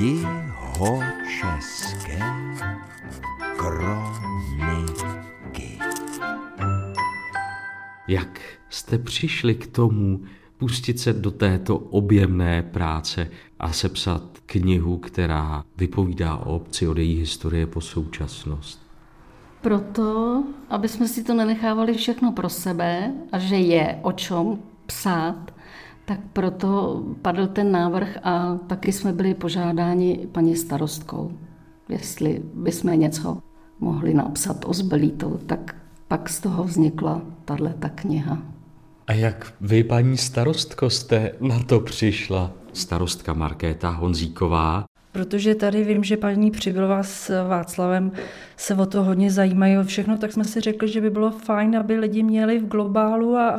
Jihočeské kroniky. Jak jste přišli k tomu pustit se do této objemné práce a sepsat knihu, která vypovídá o obci, od její historie po současnost? Proto, aby jsme si to nenechávali všechno pro sebe a že je o čem psát, tak proto padl ten návrh a taky jsme byli požádáni paní starostkou, jestli bychom něco mohli napsat o Zbylitovu, tak pak z toho vznikla tato kniha. A jak vy, paní starostko, jste na to přišla? Starostka Markéta Honzíková. Protože tady vím, že paní Přibylova s Václavem se o to hodně zajímají o všechno, tak jsme si řekli, že by bylo fajn, aby lidi měli v globálu a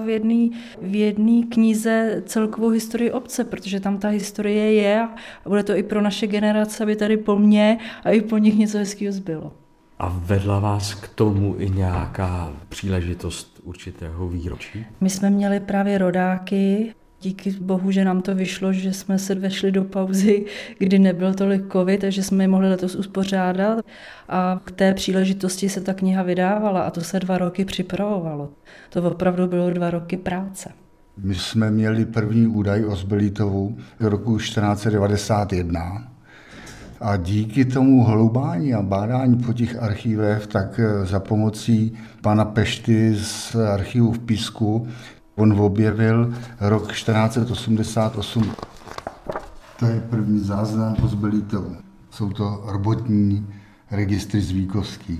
v jedné knize celkovou historii obce, protože tam ta historie je a bude to i pro naše generace, aby tady po mně a i po nich něco hezkého zbylo. A vedla vás k tomu i nějaká příležitost určitého výročí? My jsme měli právě rodáky. Díky bohu, že nám to vyšlo, že jsme se vešli do pauzy, kdy nebyl tolik covid, takže jsme je mohli letos uspořádat. A k té příležitosti se ta kniha vydávala a to se 2 roky připravovalo. To opravdu bylo 2 roky práce. My jsme měli první údaj o Zbylitovu z roku 1491. A díky tomu hloubání a bádání po těch archívech, tak za pomocí pana Pešty z archivu v Písku, on objevil rok 1488. To je první záznam o Zbylitovu. Jsou to robotní registry z Víkovský.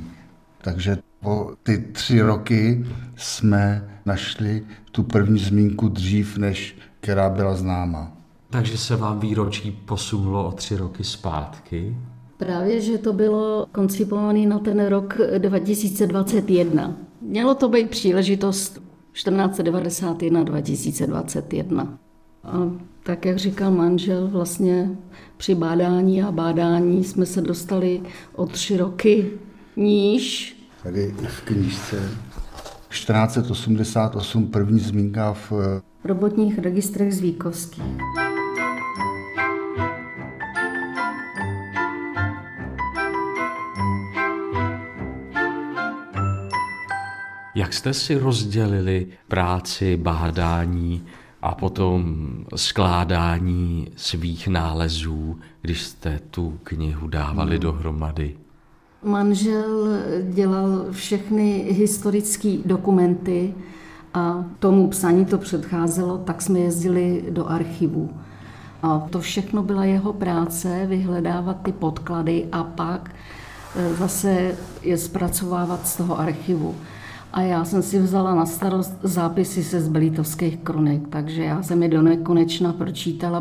Takže po ty 3 roky jsme našli tu první zmínku dřív, než která byla známa. Takže se vám výročí posunulo o 3 roky zpátky? Právě, že to bylo koncipované na ten rok 2021. Mělo to být příležitost 1491-2021. A tak, jak říkal manžel, vlastně při bádání a bádání jsme se dostali o 3 roky níž. Tady v knížce 1488 první zmínka v robotních registrech z Víkovský. Jak jste si rozdělili práci, bádání a potom skládání svých nálezů, když jste tu knihu dávali dohromady? Manžel dělal všechny historické dokumenty a tomu psaní to předcházelo, tak jsme jezdili do archivu. A to všechno byla jeho práce, vyhledávat ty podklady a pak zase je zpracovávat z toho archivu. A já jsem si vzala na starost zápisy ze Zbylitovských kronik, takže já jsem je do nekonečna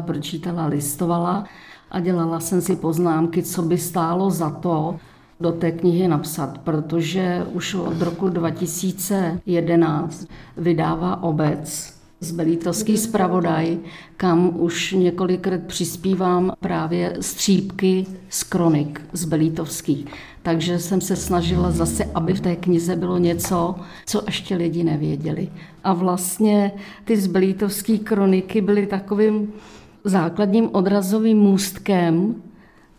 pročítala, listovala a dělala jsem si poznámky, co by stálo za to do té knihy napsat, protože už od roku 2011 vydává obec Zbylitovský zpravodaj, kam už několikrát přispívám právě střípky z kronik zbylitovských. Takže jsem se snažila zase, aby v té knize bylo něco, co ještě lidi nevěděli. A vlastně ty zbylitovské kroniky byly takovým základním odrazovým můstkem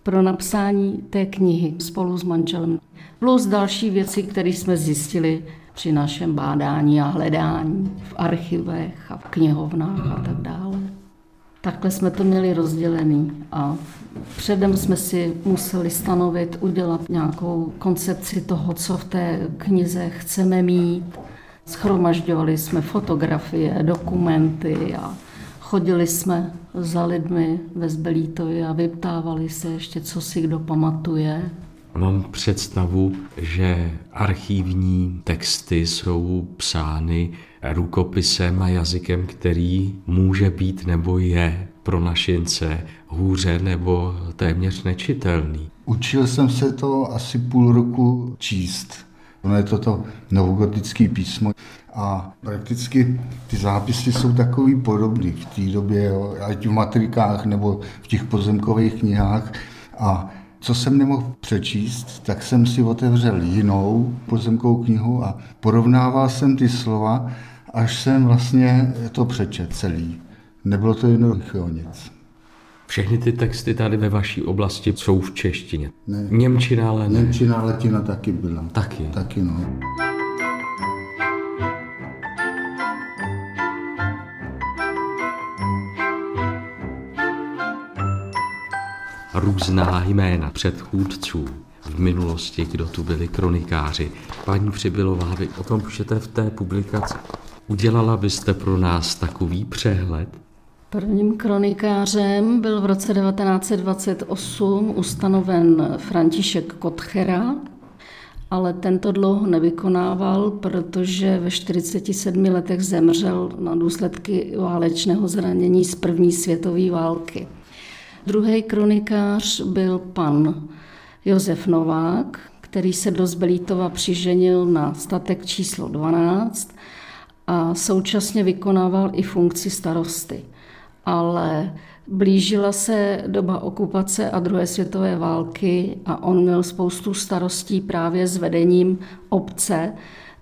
pro napsání té knihy spolu s manželem. Plus další věci, které jsme zjistili při našem bádání a hledání v archivech a v knihovnách a tak dále. Takhle jsme to měli rozdělený a předem jsme si museli stanovit, udělat nějakou koncepci toho, co v té knize chceme mít. Shromažďovali jsme fotografie, dokumenty a chodili jsme za lidmi ve Zbylitově a vyptávali se ještě, co si kdo pamatuje. Mám představu, že archivní texty jsou psány rukopisem a jazykem, který může být nebo je pro našince hůře nebo téměř nečitelný. Učil jsem se to asi půl roku číst. Ono je toto novogotické písmo a prakticky ty zápisy jsou takový podobný v té době, ať v matrikách nebo v těch pozemkových knihách. A co jsem nemohl přečíst, tak jsem si otevřel jinou pozemkovou knihu a porovnával jsem ty slova, až jsem vlastně to přečet celý. Nebylo to jednoduchého nic. Všechny ty texty tady ve vaší oblasti jsou v češtině. Ne. Němčina, ale ne. Němčina a latina taky byla. Taky no. Různá jména předchůdců v minulosti, kdo tu byli kronikáři. Paní Přibylová, vy o tom píšete v té publikaci. Udělala byste pro nás takový přehled? Prvním kronikářem byl v roce 1928 ustanoven František Kothera, ale tento dlouho nevykonával, protože ve 47 letech zemřel na důsledky válečného zranění z první světové války. Druhý kronikář byl pan Josef Novák, který se do Zbylitova přiženil na statek číslo 12 a současně vykonával i funkci starosty. Ale blížila se doba okupace a druhé světové války a on měl spoustu starostí právě s vedením obce,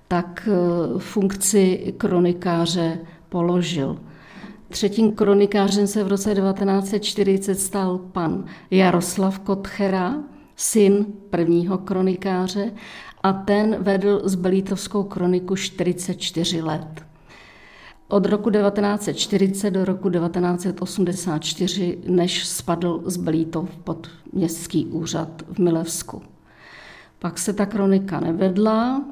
tak funkci kronikáře položil. Třetím kronikářem se v roce 1940 stal pan Jaroslav Kothera, syn prvního kronikáře, a ten vedl zbylítovskou kroniku 44 let. Od roku 1940 do roku 1984, než spadl Zbylitov pod městský úřad v Milevsku. Pak se ta kronika nevedla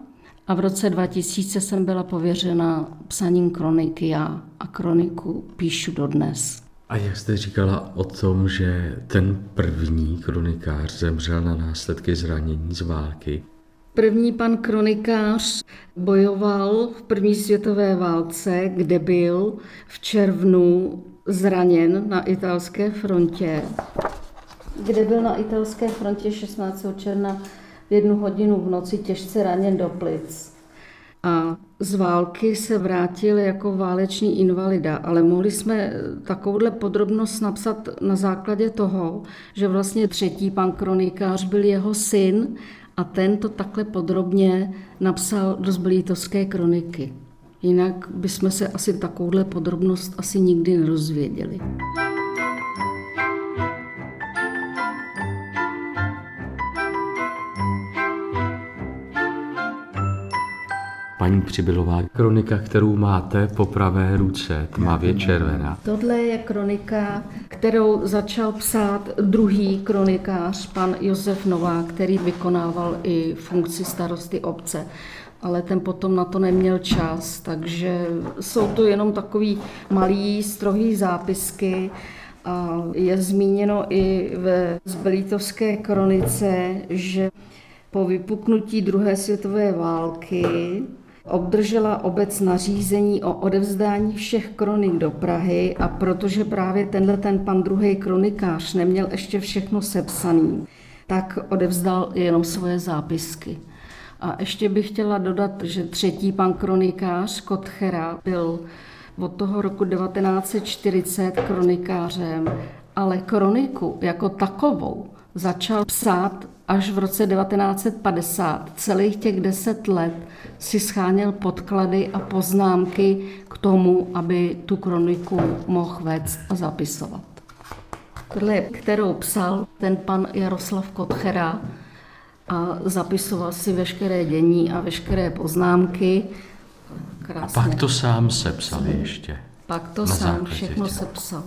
a v roce 2000 jsem byla pověřena psaním kroniky já a kroniku píšu dodnes. A jak jste říkala o tom, že ten první kronikář zemřel na následky zranění z války? První pan kronikář bojoval v první světové válce, kde byl v červnu zraněn na italské frontě. Kde byl na italské frontě 16. června v 1:00 v noci těžce raněn do plic. A z války se vrátil jako váleční invalida, ale mohli jsme takovouhle podrobnost napsat na základě toho, že vlastně třetí pan kronikář byl jeho syn, a ten to takhle podrobně napsal do Zbylítovské kroniky. Jinak bychom se asi takovouhle podrobnost asi nikdy nerozvěděli. Paní Přibylová, kronika, kterou máte po pravé ruce, tmavě červená. Tohle je kronika, kterou začal psát druhý kronikář, pan Josef Novák, který vykonával i funkci starosty obce, ale ten potom na to neměl čas, takže jsou to jenom takový malý, strohý zápisky. A je zmíněno i ve Zbylítovské kronice, že po vypuknutí druhé světové války obdržela obec nařízení o odevzdání všech kronik do Prahy, a protože právě ten pan druhý kronikář neměl ještě všechno sepsaný, tak odevzdal jenom svoje zápisky. A ještě bych chtěla dodat, že třetí pan kronikář Kothera byl od toho roku 1940 kronikářem, ale kroniku jako takovou začal psát až v roce 1950. Celých těch 10 let si sháněl podklady a poznámky k tomu, aby tu kroniku mohl vést a zapisovat. Tohle, kterou psal ten pan Jaroslav Kothera a zapisoval si veškeré dění a veškeré poznámky. Krásně. A pak to sám sepsal ještě. Pak to sám všechno sepsal.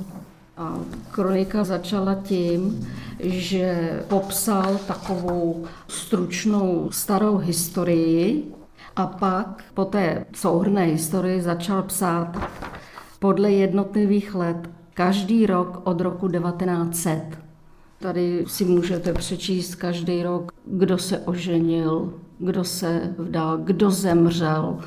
A kronika začala tím, že popsal takovou stručnou starou historii a pak po té souhrnné historii začal psát podle jednotlivých let každý rok od roku 1900. Tady si můžete přečíst každý rok, kdo se oženil, kdo se vdal, kdo zemřel,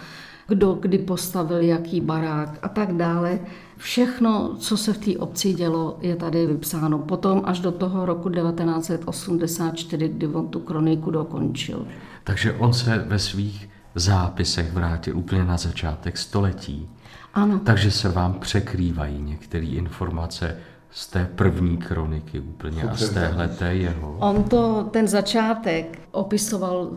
kdo kdy postavil jaký barák a tak dále. Všechno, co se v té obci dělo, je tady vypsáno. Potom až do toho roku 1984, kdy on tu kroniku dokončil. Takže on se ve svých zápisech vrátil úplně na začátek století. Ano. Takže se vám překrývají některé informace z té první kroniky úplně a z téhleté jeho. On to, ten začátek opisoval.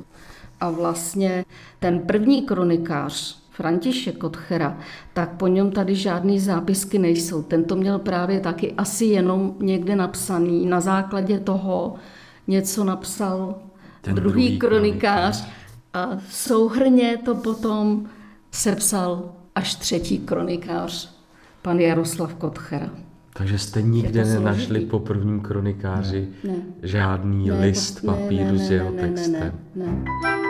A vlastně ten první kronikář František Kothera, tak po něm tady žádný zápisky nejsou. Ten to měl právě taky asi jenom někde napsaný. Na základě toho něco napsal ten druhý kronikář a souhrně to potom sepsal až třetí kronikář, pan Jaroslav Kothera. Takže jste nikde nenašli po prvním kronikáři žádný list papíru s jeho textem. Ne.